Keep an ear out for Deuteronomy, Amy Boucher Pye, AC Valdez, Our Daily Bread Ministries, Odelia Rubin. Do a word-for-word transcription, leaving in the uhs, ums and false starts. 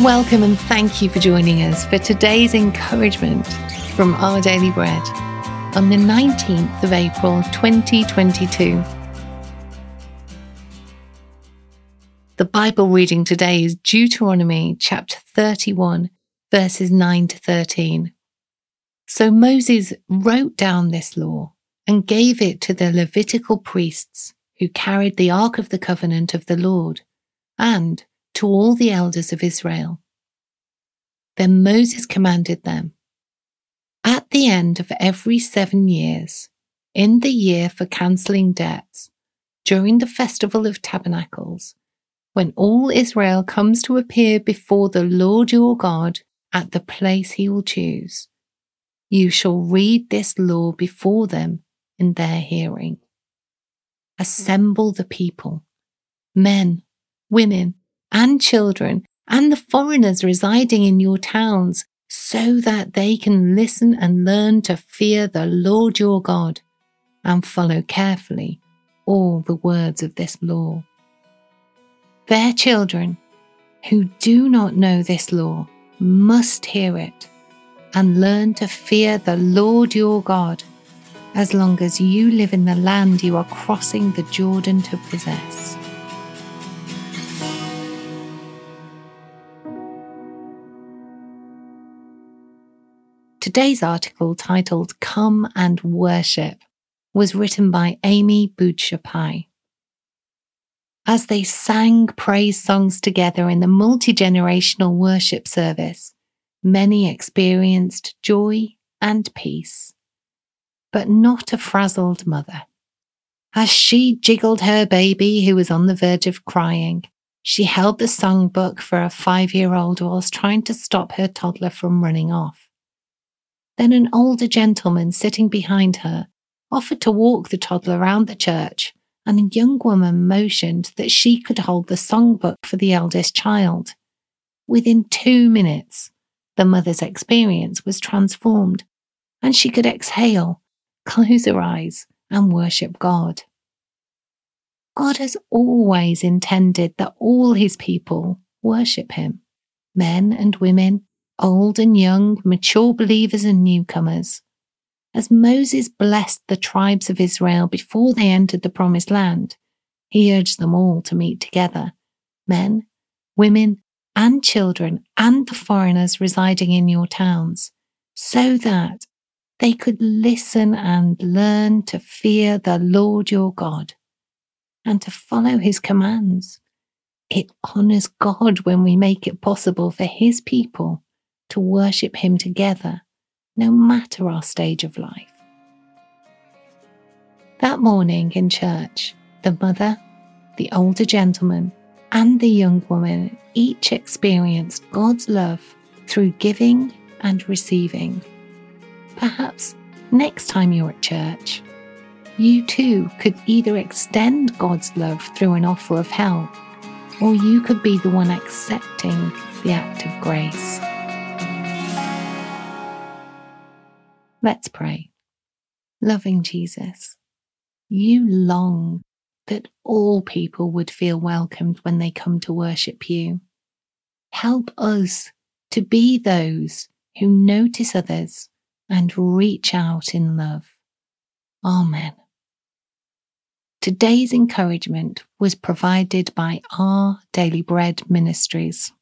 Welcome and thank you for joining us for today's encouragement from Our Daily Bread on the nineteenth of April twenty twenty-two. The Bible reading today is Deuteronomy chapter thirty-one, verses nine to thirteen. So Moses wrote down this law and gave it to the Levitical priests who carried the Ark of the Covenant of the Lord, and to all the elders of Israel. Then Moses commanded them, "At the end of every seven years, in the year for cancelling debts, during the Festival of Tabernacles, when all Israel comes to appear before the Lord your God at the place he will choose, you shall read this law before them in their hearing. Assemble the people, men, women, and children, and the foreigners residing in your towns, so that they can listen and learn to fear the Lord your God and follow carefully all the words of this law. Their children, who do not know this law, must hear it and learn to fear the Lord your God as long as you live in the land you are crossing the Jordan to possess." Today's article, titled "Come and Worship," was written by Amy Boucher Pye. As they sang praise songs together in the multi-generational worship service, many experienced joy and peace, but not a frazzled mother. As she jiggled her baby who was on the verge of crying, she held the songbook for a five-year-old whilst trying to stop her toddler from running off. Then an older gentleman sitting behind her offered to walk the toddler round the church, and a young woman motioned that she could hold the songbook for the eldest child. Within two minutes, the mother's experience was transformed, and she could exhale, close her eyes, and worship God. God has always intended that all his people worship him, men and women, old and young, mature believers and newcomers. As Moses blessed the tribes of Israel before they entered the Promised Land, he urged them all to meet together, men, women, and children, and the foreigners residing in your towns, so that they could listen and learn to fear the Lord your God and to follow his commands. It honours God when we make it possible for his people to worship him together, no matter our stage of life. That morning in church, the mother, the older gentleman, and the young woman each experienced God's love through giving and receiving. Perhaps next time you're at church, you too could either extend God's love through an offer of help, or you could be the one accepting the act of grace. Let's pray. Loving Jesus, you long that all people would feel welcomed when they come to worship you. Help us to be those who notice others and reach out in love. Amen. Today's encouragement was provided by Our Daily Bread Ministries.